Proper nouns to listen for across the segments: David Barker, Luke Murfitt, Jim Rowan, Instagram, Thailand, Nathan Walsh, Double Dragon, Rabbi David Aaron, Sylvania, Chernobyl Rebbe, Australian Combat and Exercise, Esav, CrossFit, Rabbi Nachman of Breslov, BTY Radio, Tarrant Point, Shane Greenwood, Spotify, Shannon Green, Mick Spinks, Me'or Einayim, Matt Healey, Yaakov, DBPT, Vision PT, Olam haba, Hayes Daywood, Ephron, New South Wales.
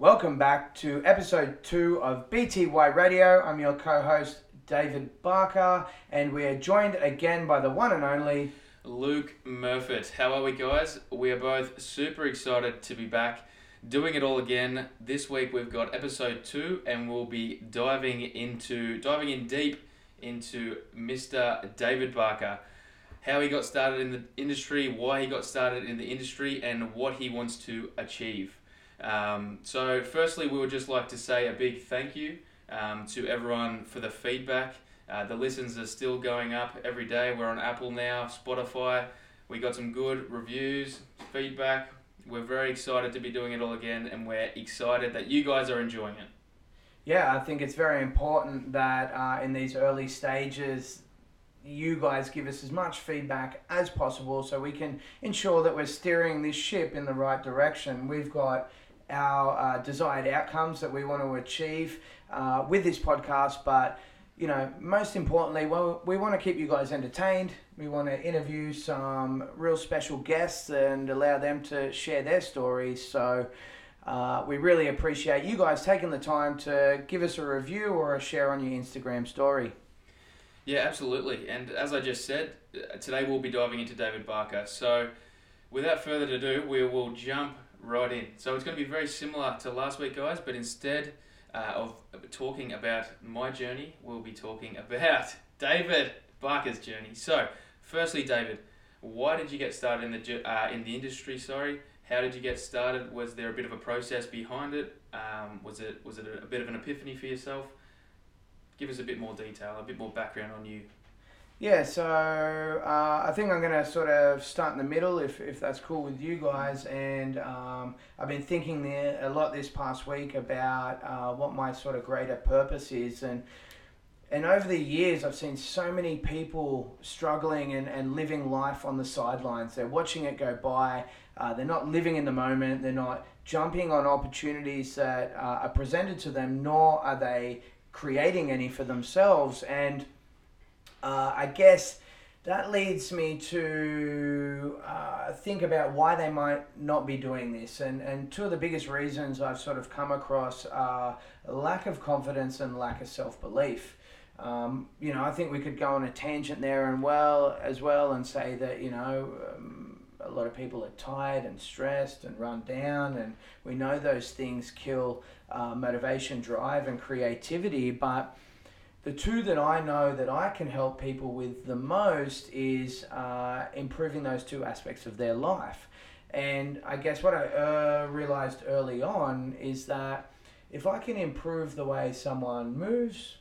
Welcome back to episode 2 of BTY Radio. I'm your co-host David Barker, and we are joined again by the one and only Luke Murfitt. How are we, guys? We are both super excited to be back doing it all again. This week we've got episode 2, and we'll be diving in deep into Mr. David Barker. How he got started in the industry, why he got started in the industry, and what he wants to achieve. So firstly, we would just like to say a big thank you to everyone for the feedback. The listens are still going up every day. We're on Apple now, Spotify. We got some good reviews, feedback. We're very excited to be doing it all again, and we're excited that you guys are enjoying it. Yeah, I think it's very important that in these early stages, you guys give us as much feedback as possible so we can ensure that we're steering this ship in the right direction. We've got our desired outcomes that we want to achieve with this podcast, but you know, most importantly, well, we want to keep you guys entertained. We want to interview some real special guests and allow them to share their stories. So we really appreciate you guys taking the time to give us a review or a share on your Instagram story. Yeah, absolutely. And as I just said, today we'll be diving into David Barker. So without further ado, we will jump right in. So it's going to be very similar to last week, guys, but instead of talking about my journey, we'll be talking about David Barker's journey. So firstly, David, why did you get started in the industry? How did you get started? Was there a bit of a process behind it? Was it a bit of an epiphany for yourself? Give us a bit more detail, a bit more background on you. Yeah, so I think I'm going to sort of start in the middle, if that's cool with you guys. And I've been thinking a lot this past week about what my sort of greater purpose is. And over the years, I've seen so many people struggling and living life on the sidelines. They're watching it go by. They're not living in the moment. They're not jumping on opportunities that are presented to them, nor are they creating any for themselves. And I guess that leads me to think about why they might not be doing this. And two of the biggest reasons I've sort of come across are lack of confidence and lack of self-belief. You know, I think we could go on a tangent there and say that, you know, a lot of people are tired and stressed and run down, and we know those things kill motivation, drive, and creativity. But the two that I know that I can help people with the most is improving those two aspects of their life. And I guess what I realized early on is that if I can improve the way someone moves,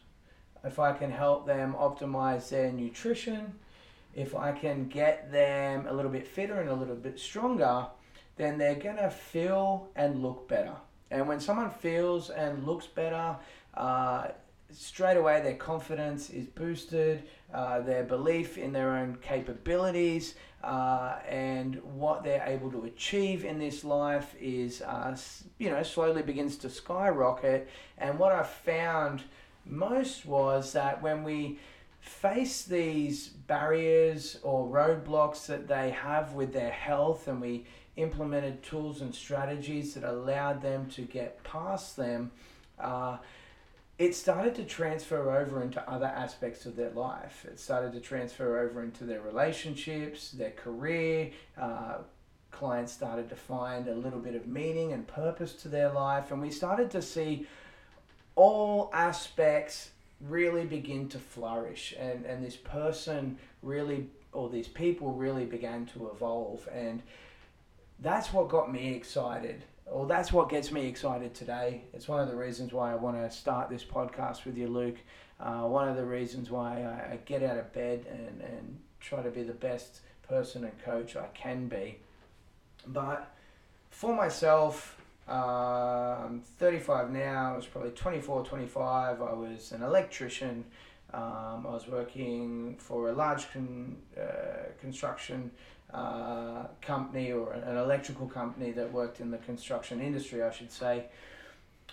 if I can help them optimize their nutrition, if I can get them a little bit fitter and a little bit stronger, then they're going to feel and look better. And when someone feels and looks better, straight away their confidence is boosted, their belief in their own capabilities and what they're able to achieve in this life is, slowly begins to skyrocket. And what I found most was that when we face these barriers or roadblocks that they have with their health, and we implemented tools and strategies that allowed them to get past them, it started to transfer over into other aspects of their life. It started to transfer over into their relationships, their career. Clients started to find a little bit of meaning and purpose to their life, and we started to see all aspects really begin to flourish, and this person really, or these people really began to evolve. And that's what got me excited, or that's what gets me excited today. It's one of the reasons why I want to start this podcast with you, Luke. One of the reasons why I get out of bed and try to be the best person and coach I can be. But for myself, I'm 35 now. I was probably 24, 25. I was an electrician. I was working for a large construction company, or an electrical company that worked in the construction industry, I should say.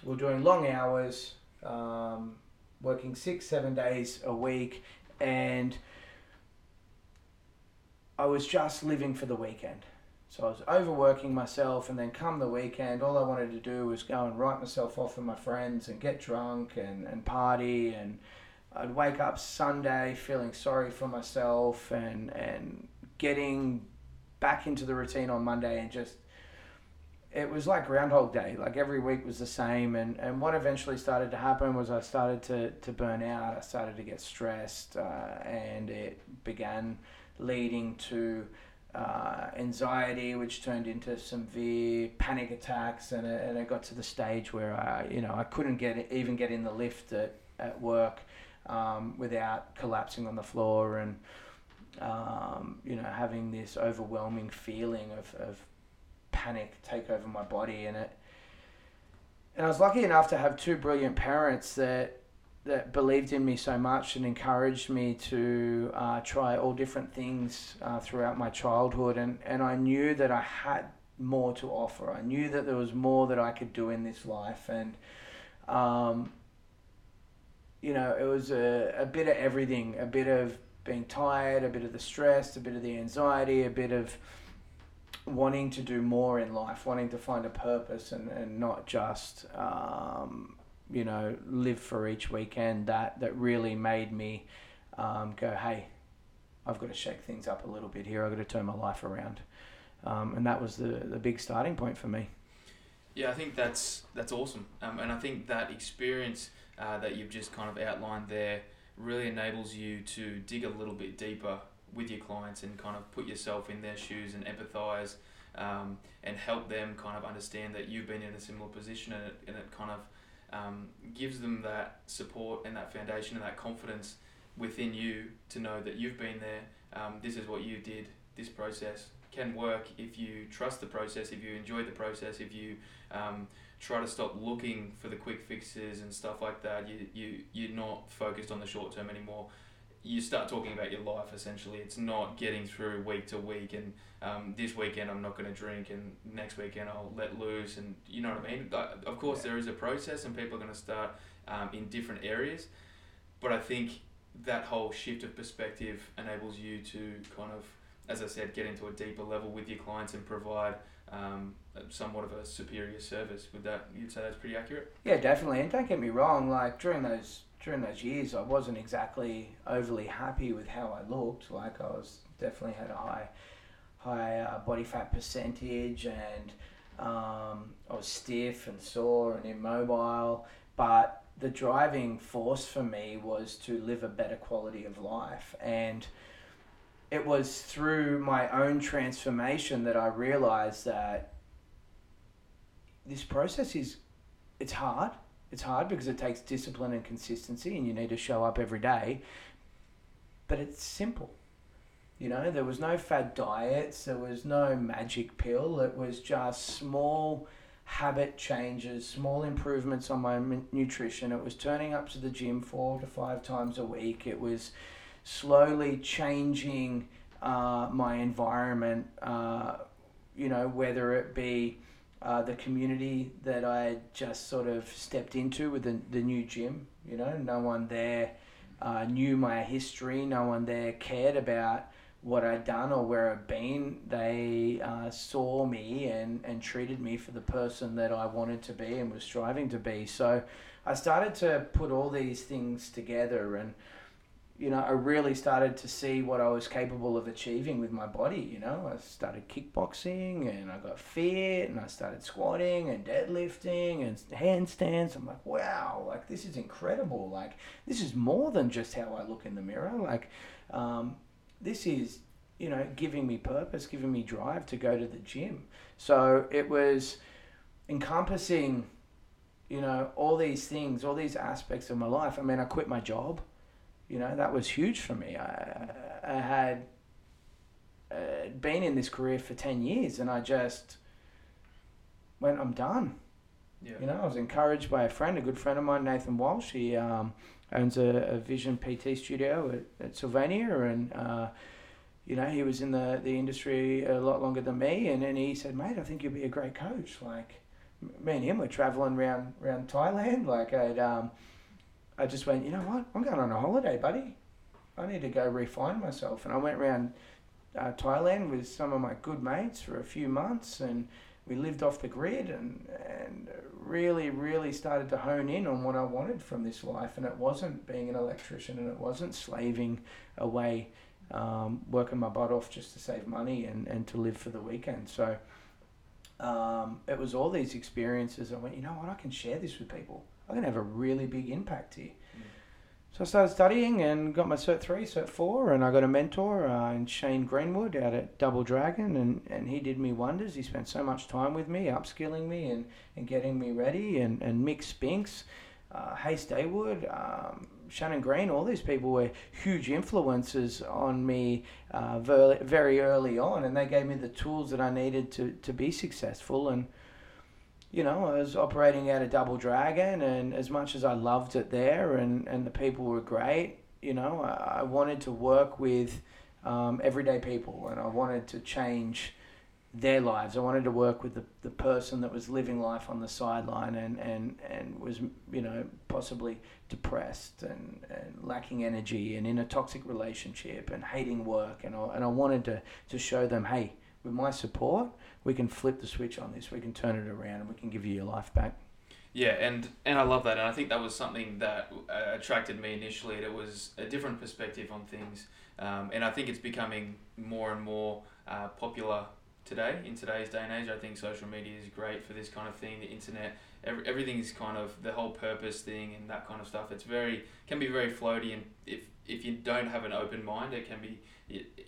We were doing long hours, working 6-7 days a week, and I was just living for the weekend. So I was overworking myself, and then come the weekend, all I wanted to do was go and write myself off with my friends and get drunk and party, and I'd wake up Sunday feeling sorry for myself and getting back into the routine on Monday, and just, it was like Groundhog Day, like every week was the same. And what eventually started to happen was I started to burn out, I started to get stressed, and it began leading to anxiety, which turned into severe panic attacks, and it got to the stage where I couldn't even get in the lift at work without collapsing on the floor, and having this overwhelming feeling of panic take over my body. And I was lucky enough to have two brilliant parents that believed in me so much and encouraged me to try all different things throughout my childhood. And I knew that I had more to offer. I knew that there was more that I could do in this life. And, it was a bit of everything, a bit of being tired, a bit of the stress, a bit of the anxiety, a bit of wanting to do more in life, wanting to find a purpose and not just... live for each weekend, that really made me go, hey, I've got to shake things up a little bit here. I've got to turn my life around. And that was the big starting point for me. Yeah, I think that's awesome. And I think that experience that you've just kind of outlined there really enables you to dig a little bit deeper with your clients and kind of put yourself in their shoes and empathize and help them kind of understand that you've been in a similar position, and it kind of gives them that support and that foundation and that confidence within you to know that you've been there, this is what you did, this process can work if you trust the process, if you enjoy the process, if you try to stop looking for the quick fixes and stuff like that. You're not focused on the short term anymore. You start talking about your life, essentially. It's not getting through week to week and this weekend I'm not going to drink and next weekend I'll let loose, and you know what I mean? Like, of course, yeah. There is a process and people are going to start in different areas, but I think that whole shift of perspective enables you to kind of, as I said, get into a deeper level with your clients and provide somewhat of a superior service. With that, you'd say that's pretty accurate? Yeah, definitely. And don't get me wrong, like during those years, I wasn't exactly overly happy with how I looked. Like I was definitely had a high body fat percentage, and I was stiff and sore and immobile. But the driving force for me was to live a better quality of life, and it was through my own transformation that I realized that this process it's hard. It's hard because it takes discipline and consistency, and you need to show up every day. But it's simple. There was no fad diets. There was no magic pill. It was just small habit changes, small improvements on my nutrition. It was turning up to the gym 4 to 5 times a week. It was slowly changing my environment, whether it be the community that I just sort of stepped into with the new gym. No one there knew my history. No one there cared about what I'd done or where I'd been. They saw me and treated me for the person that I wanted to be and was striving to be. So I started to put all these things together, and I really started to see what I was capable of achieving with my body. I started kickboxing, and I got fit, and I started squatting and deadlifting and handstands. I'm like, wow, like this is incredible. Like this is more than just how I look in the mirror. Like this is, giving me purpose, giving me drive to go to the gym. So it was encompassing, all these things, all these aspects of my life. I mean, I quit my job. That was huge for me. I had been in this career for 10 years and I just went, I'm done. Yeah. I was encouraged by a good friend of mine, Nathan Walsh. He owns a Vision PT studio at Sylvania, and, he was in the industry a lot longer than me. And then he said, mate, I think you'll be a great coach. Like me and him were traveling around Thailand. Like I just went, you know what? I'm going on a holiday, buddy. I need to go refine myself. And I went around Thailand with some of my good mates for a few months, and we lived off the grid and really started to hone in on what I wanted from this life. And it wasn't being an electrician, and it wasn't slaving away, working my butt off just to save money and to live for the weekend. So it was all these experiences. I went, you know what, I can share this with people. I can have a really big impact here. Mm. So I started studying and got my Cert 3, Cert 4, and I got a mentor in Shane Greenwood out at Double Dragon, and he did me wonders. He spent so much time with me, upskilling me and getting me ready, and Mick Spinks, Hayes Daywood, Shannon Green, all these people were huge influences on me very early on, and they gave me the tools that I needed to be successful. And you know, I was operating out of Double Dragon, and as much as I loved it there and the people were great, you know, I wanted to work with everyday people, and I wanted to change their lives. I wanted to work with the person that was living life on the sideline and was, you know, possibly depressed and lacking energy and in a toxic relationship and hating work. And I wanted to show them, hey, with my support, we can flip the switch on this. We can turn it around, and we can give you your life back. Yeah, and I love that, and I think that was something that attracted me initially. It was a different perspective on things, and I think it's becoming more and more popular today in today's day and age. I think social media is great for this kind of thing. The internet, everything is kind of the whole purpose thing and that kind of stuff. It's can be very floaty, and if you don't have an open mind, it can be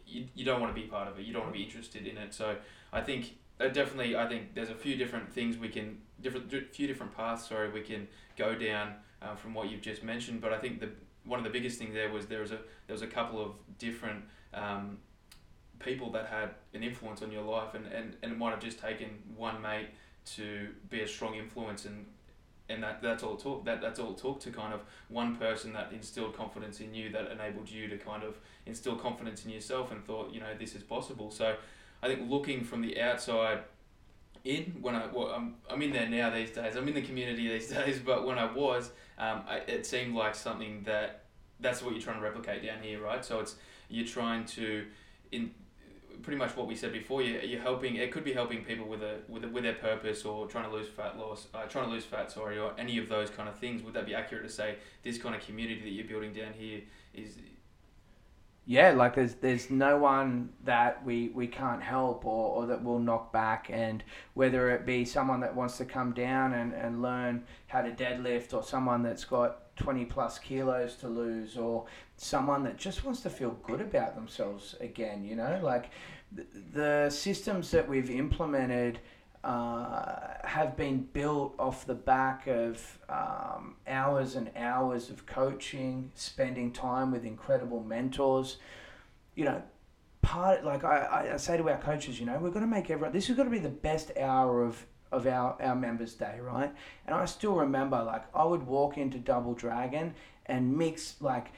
you don't want to be part of it. You don't want to be interested in it. So I think. Definitely, I think there's a few different things we can go down from what you've just mentioned. But I think one of the biggest things there was a couple of different people that had an influence on your life, and it might have just taken one mate to be a strong influence, and that's all it took to kind of one person that instilled confidence in you, that enabled you to kind of instill confidence in yourself and thought, you know, this is possible. So. I think looking from the outside in, I'm in there now these days, I'm in the community these days, but when I was, it seemed like something that's what you're trying to replicate down here, right? So you're trying to, in pretty much what we said before, you're helping, it could be helping people with their purpose or trying to lose fat, or any of those kind of things. Would that be accurate to say this kind of community that you're building down here is... Yeah, like there's no one that we can't help or that will knock back, and whether it be someone that wants to come down and learn how to deadlift, or someone that's got 20 plus kilos to lose, or someone that just wants to feel good about themselves again, you know, like the systems that we've implemented have been built off the back of hours and hours of coaching, spending time with incredible mentors. You know, I say to our coaches, you know, we're going to make everyone, this is going to be the best hour of our members' day, right? And I still remember, like, I would walk into Double Dragon and mix, like,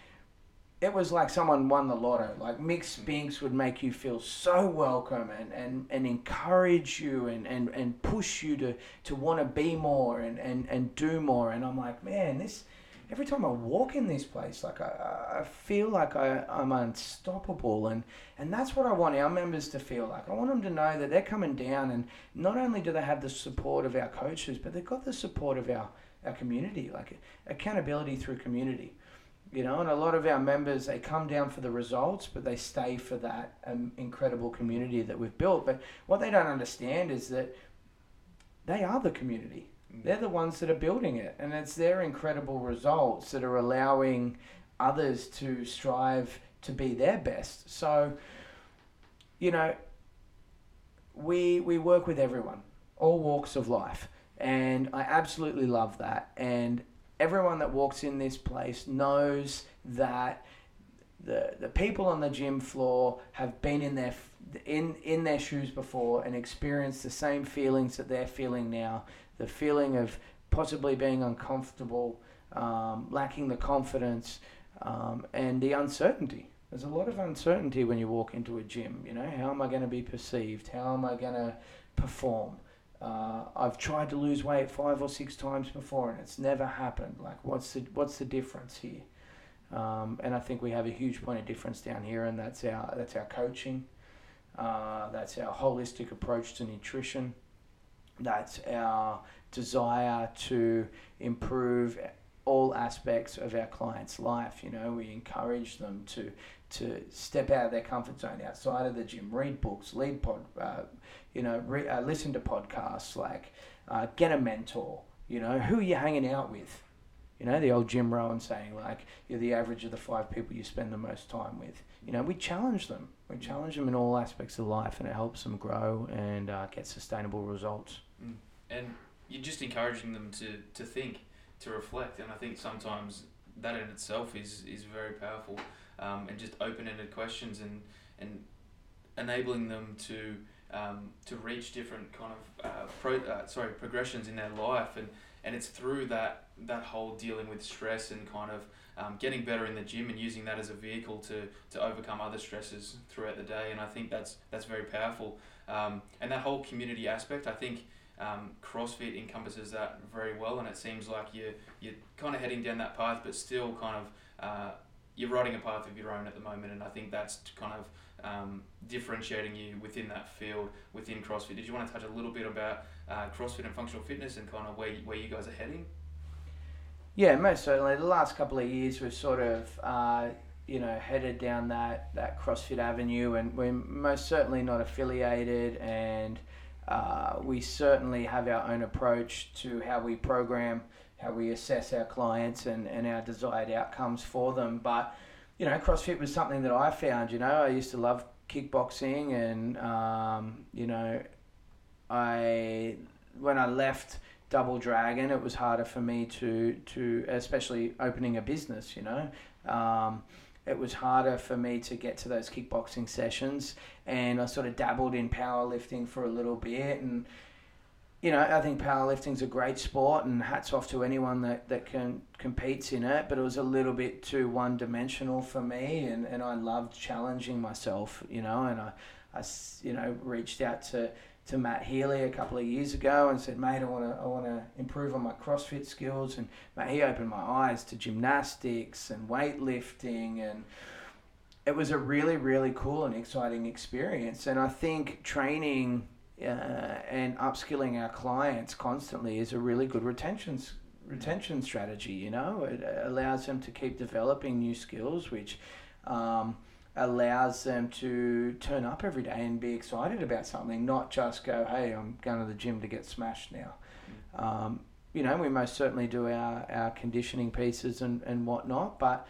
it was like someone won the lotto. Like Mick Spinks would make you feel so welcome and encourage you and push you to want to be more and do more. And I'm like, man, this, every time I walk in this place, like I feel like I'm unstoppable. And that's what I want our members to feel like. I want them to know that they're coming down, and not only do they have the support of our coaches, but they've got the support of our community, like accountability through community. You know, and a lot of our members, they come down for the results, but they stay for that incredible community that we've built. But what they don't understand is that they are the community. They're the ones that are building it. And it's their incredible results that are allowing others to strive to be their best. So, you know, we work with everyone, all walks of life. And I absolutely love that. And everyone that walks in this place knows that the people on the gym floor have been in their shoes before and experienced the same feelings that they're feeling now. The feeling of possibly being uncomfortable, lacking the confidence, and the uncertainty. There's a lot of uncertainty when you walk into a gym. You know, how am I going to be perceived? How am I going to perform? I've tried to lose weight 5 or 6 times before and it's never happened. Like, what's the difference here? And I think we have a huge point of difference down here, and that's our coaching. That's our holistic approach to nutrition. That's our desire to improve all aspects of our clients' life. You know, we encourage them to step out of their comfort zone, outside of the gym, read books, listen to podcasts, get a mentor. You know, who are you hanging out with? You know, the old Jim Rowan saying, you're the average of the five people you spend the most time with. You know, we challenge them. We challenge them in all aspects of life, and it helps them grow and get sustainable results. And you're just encouraging them to think, to reflect. And I think sometimes that in itself is very powerful. And just open-ended questions and enabling them to reach different kind of progressions in their life. And it's through that whole dealing with stress and kind of getting better in the gym and using that as a vehicle to overcome other stresses throughout the day. And I think that's very powerful. And that whole community aspect, I think CrossFit encompasses that very well. And it seems like you're kind of heading down that path, but still kind of you're riding a path of your own at the moment. And I think that's kind of differentiating you within that field, within CrossFit. Did you want to touch a little bit about CrossFit and functional fitness and kind of where you guys are heading? Yeah, most certainly. The last couple of years we've sort of headed down that CrossFit avenue, and we're most certainly not affiliated, and we certainly have our own approach to how we program, how we assess our clients and our desired outcomes for them. But you know, CrossFit was something that I found. You know, I used to love kickboxing, and when I left Double Dragon, it was harder for me to especially opening a business. You know, it was harder for me to get to those kickboxing sessions, and I sort of dabbled in powerlifting for a little bit. And you know, I think powerlifting's a great sport, and hats off to anyone that can competes in it, but it was a little bit too one-dimensional for me, and I loved challenging myself, you know, and I reached out to Matt Healey a couple of years ago and said, mate, I want to improve on my CrossFit skills, and mate, he opened my eyes to gymnastics and weightlifting, and it was a really, really cool and exciting experience. And I think training and upskilling our clients constantly is a really good retention strategy. You know, it allows them to keep developing new skills, which allows them to turn up every day and be excited about something, not just go, hey, I'm going to the gym to get smashed now. Mm-hmm. You know, we most certainly do our conditioning pieces and whatnot, but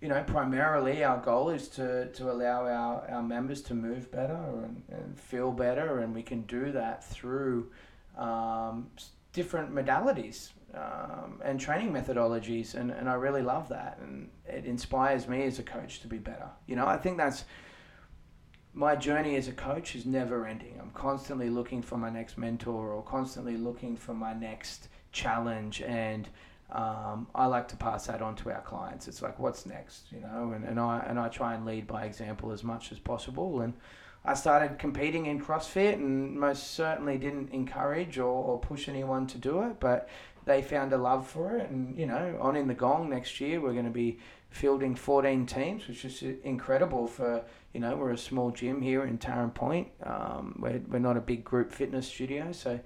you know, primarily our goal is to allow our members to move better and feel better, and we can do that through different modalities and training methodologies, and I really love that, and it inspires me as a coach to be better. You know, I think that's my journey as a coach is never ending. I'm constantly looking for my next mentor or constantly looking for my next challenge, and I like to pass that on to our clients. It's like, what's next, you know? And I try and lead by example as much as possible. And I started competing in CrossFit, and most certainly didn't encourage or push anyone to do it, but they found a love for it. And you know, on in the gong next year, we're going to be fielding 14 teams, which is incredible for, you know, we're a small gym here in Tarrant Point. We're not a big group fitness studio, so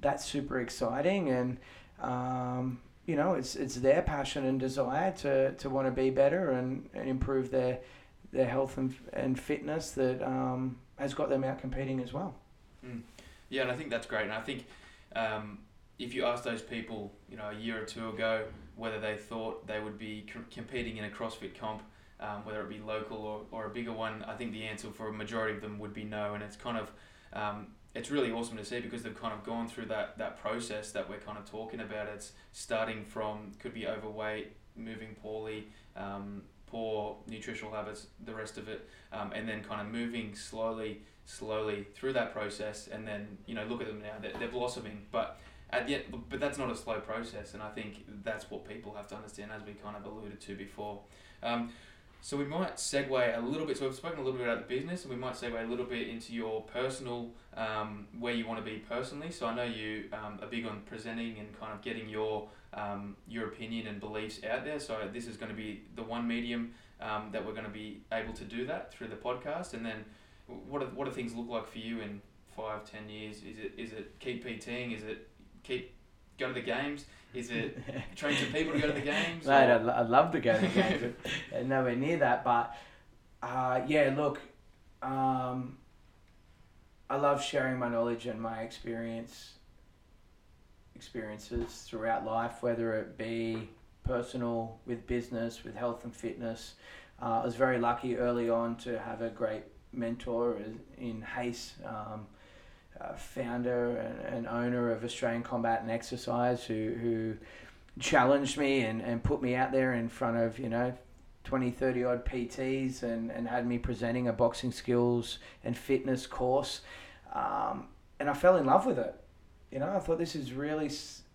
that's super exciting. And you know, it's their passion and desire to want to be better and improve their health and fitness that has got them out competing as well. Mm. Yeah, and I think that's great. And I think if you ask those people, you know, a year or two ago, whether they thought they would be competing in a CrossFit comp, whether it be local or a bigger one, I think the answer for a majority of them would be no. And it's kind of it's really awesome to see, because they've kind of gone through that process that we're kind of talking about. It's starting from, could be overweight, moving poorly, poor nutritional habits, the rest of it, and then kind of moving slowly through that process. And then, you know, look at them now, they're blossoming, but that's not a slow process. And I think that's what people have to understand, as we kind of alluded to before. So we might segue a little bit. So we've spoken a little bit about the business, and we might segue a little bit into your personal, where you want to be personally. So I know you are big on presenting and kind of getting your opinion and beliefs out there. So this is going to be the one medium that we're going to be able to do that through the podcast. And then What do things look like for you in 5-10 years? Is it keep PTing? Is it keep go to the games? Is it train some people to go to the games? Mate, I'd love to go to the games. Nowhere near that, but I love sharing my knowledge and my experiences throughout life, whether it be personal, with business, with health and fitness. I was very lucky early on to have a great mentor in Hayes, founder and owner of Australian Combat and Exercise, who challenged me and put me out there in front of, 20, 30 odd PTs and had me presenting a boxing skills and fitness course. And I fell in love with it. I thought this is really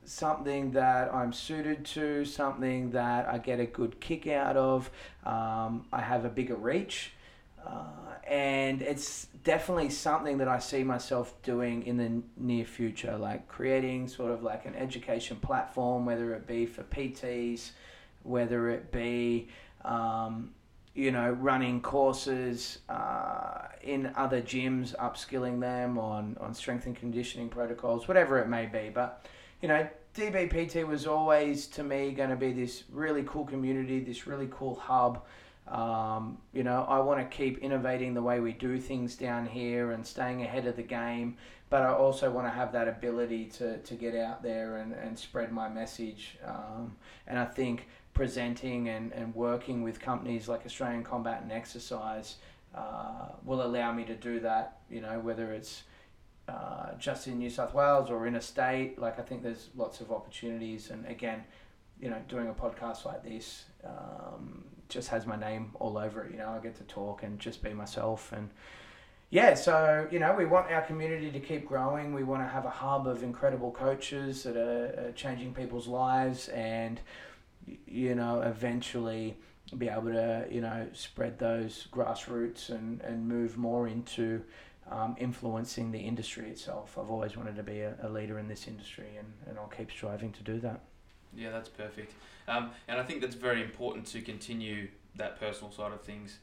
something that I'm suited to, something that I get a good kick out of. I have a bigger reach. And it's definitely something that I see myself doing in the near future, like creating sort of like an education platform, whether it be for PTs, whether it be, running courses in other gyms, upskilling them on strength and conditioning protocols, whatever it may be. But, DBPT was always, to me, going to be this really cool community, this really cool hub. I want to keep innovating the way we do things down here and staying ahead of the game, but I also want to have that ability to get out there and spread my message. And I think presenting and working with companies like Australian Combat and Exercise will allow me to do that, whether it's just in New South Wales or in a state. Like, I think there's lots of opportunities. And again, doing a podcast like this, just has my name all over it. I get to talk and just be myself. And we want our community to keep growing. We want to have a hub of incredible coaches that are changing people's lives and, eventually be able to, spread those grassroots and move more into influencing the industry itself. I've always wanted to be a leader in this industry and I'll keep striving to do that. Yeah, that's perfect. And I think that's very important to continue that personal side of things.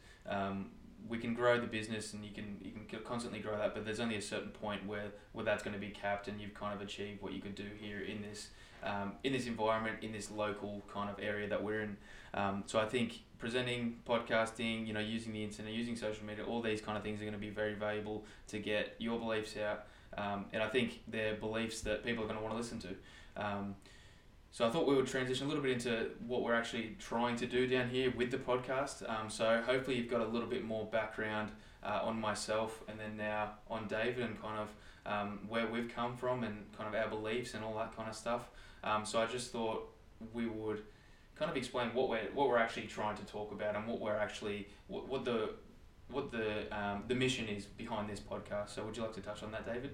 We can grow the business and you can constantly grow that, but there's only a certain point where that's going to be capped and you've kind of achieved what you could do here in this environment, in this local kind of area that we're in. So I think presenting, podcasting, using the internet, using social media, all these kind of things are going to be very valuable to get your beliefs out. And I think they're beliefs that people are going to want to listen to. So I thought we would transition a little bit into what we're actually trying to do down here with the podcast. So hopefully you've got a little bit more background on myself and then now on David and kind of where we've come from and kind of our beliefs and all that kind of stuff. So I just thought we would kind of explain what we're actually trying to talk about and what the mission is behind this podcast. So would you like to touch on that, David?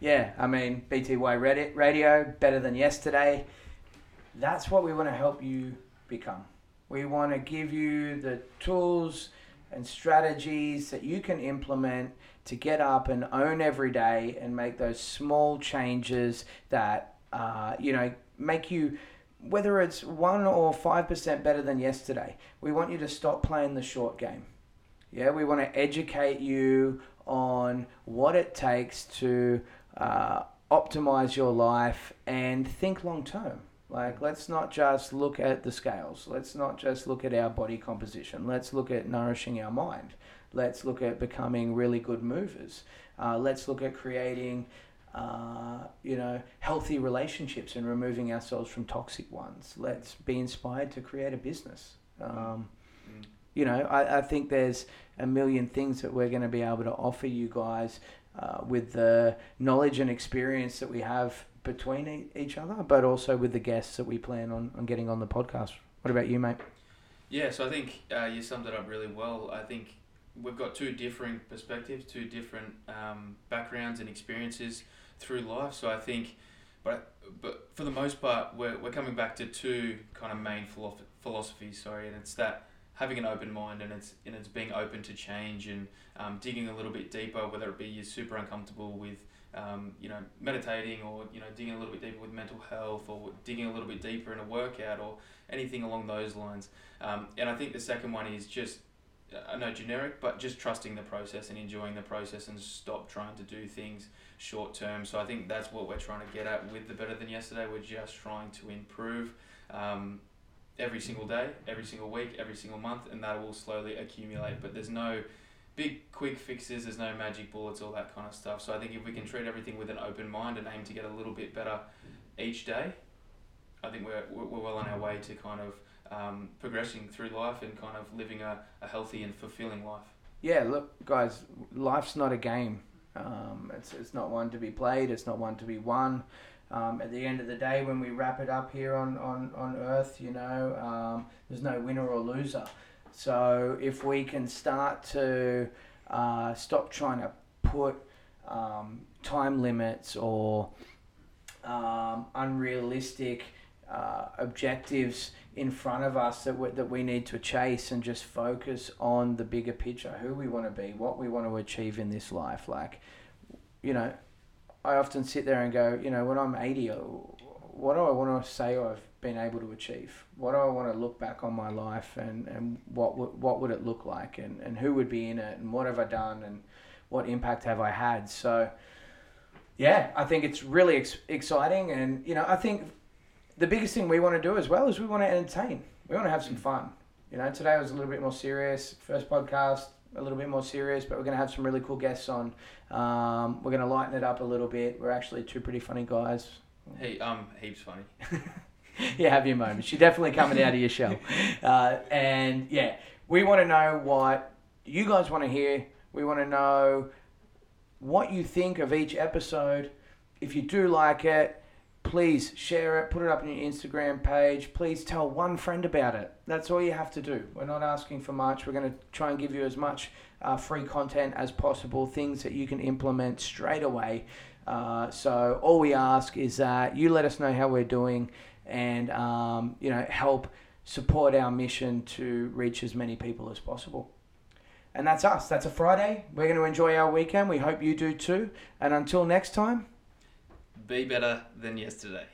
Yeah, I mean, BTY Radio, better than yesterday. That's what we want to help you become. We want to give you the tools and strategies that you can implement to get up and own every day and make those small changes that, make you, whether it's 1% or 5% better than yesterday. We want you to stop playing the short game. Yeah, we want to educate you on what it takes to optimize your life and think long term. Like, let's not just look at the scales. Let's not just look at our body composition. Let's look at nourishing our mind. Let's look at becoming really good movers. Let's look at creating, healthy relationships and removing ourselves from toxic ones. Let's be inspired to create a business. I think there's a million things that we're going to be able to offer you guys with the knowledge and experience that we have between each other, but also with the guests that we plan on getting on the podcast. What about you, mate? Yeah, so I think you summed it up really well. I think we've got two differing perspectives, two different backgrounds and experiences through life. So I think, but for the most part, we're coming back to two kind of main philosophies. Sorry, and it's that having an open mind and it's being open to change and digging a little bit deeper, whether it be you're super uncomfortable with meditating or digging a little bit deeper with mental health or digging a little bit deeper in a workout or anything along those lines. And I think the second one is just no generic, but just trusting the process and enjoying the process, and stop trying to do things short term. So I think that's what we're trying to get at with the Better Than Yesterday. We're just trying to improve every single day, every single week, every single month, and that will slowly accumulate. But there's no big quick fixes, there's no magic bullets, all that kind of stuff. So I think if we can treat everything with an open mind and aim to get a little bit better each day, I think we're well on our way to kind of progressing through life and kind of living a healthy and fulfilling life. Yeah, look, guys, life's not a game. It's not one to be played. It's not one to be won. At the end of the day, when we wrap it up here on Earth, there's no winner or loser. So if we can start to stop trying to put time limits or unrealistic objectives in front of us that we need to chase, and just focus on the bigger picture, who we want to be, what we want to achieve in this life. I often sit there and go, when I'm 80, what do I want to say I've been able to achieve? What do I want to look back on my life and what would it look like, and who would be in it, and what have I done, and what impact have I had? So yeah, I think it's really exciting. And I think the biggest thing we want to do as well is we want to entertain. We want to have some fun. Today was a little bit more serious. First podcast, a little bit more serious, but we're going to have some really cool guests on. We're going to lighten it up a little bit. We're actually two pretty funny guys. Hey, heaps funny. Yeah, have your moments. You're definitely coming out of your shell. And yeah, we want to know what you guys want to hear. We want to know what you think of each episode. If you do like it, please share it, put it up on your Instagram page. Please tell one friend about it. That's all you have to do. We're not asking for much. We're going to try and give you as much free content as possible, things that you can implement straight away. So all we ask is that you let us know how we're doing and, help support our mission to reach as many people as possible. And that's us. That's a Friday. We're going to enjoy our weekend. We hope you do too. And until next time, be better than yesterday.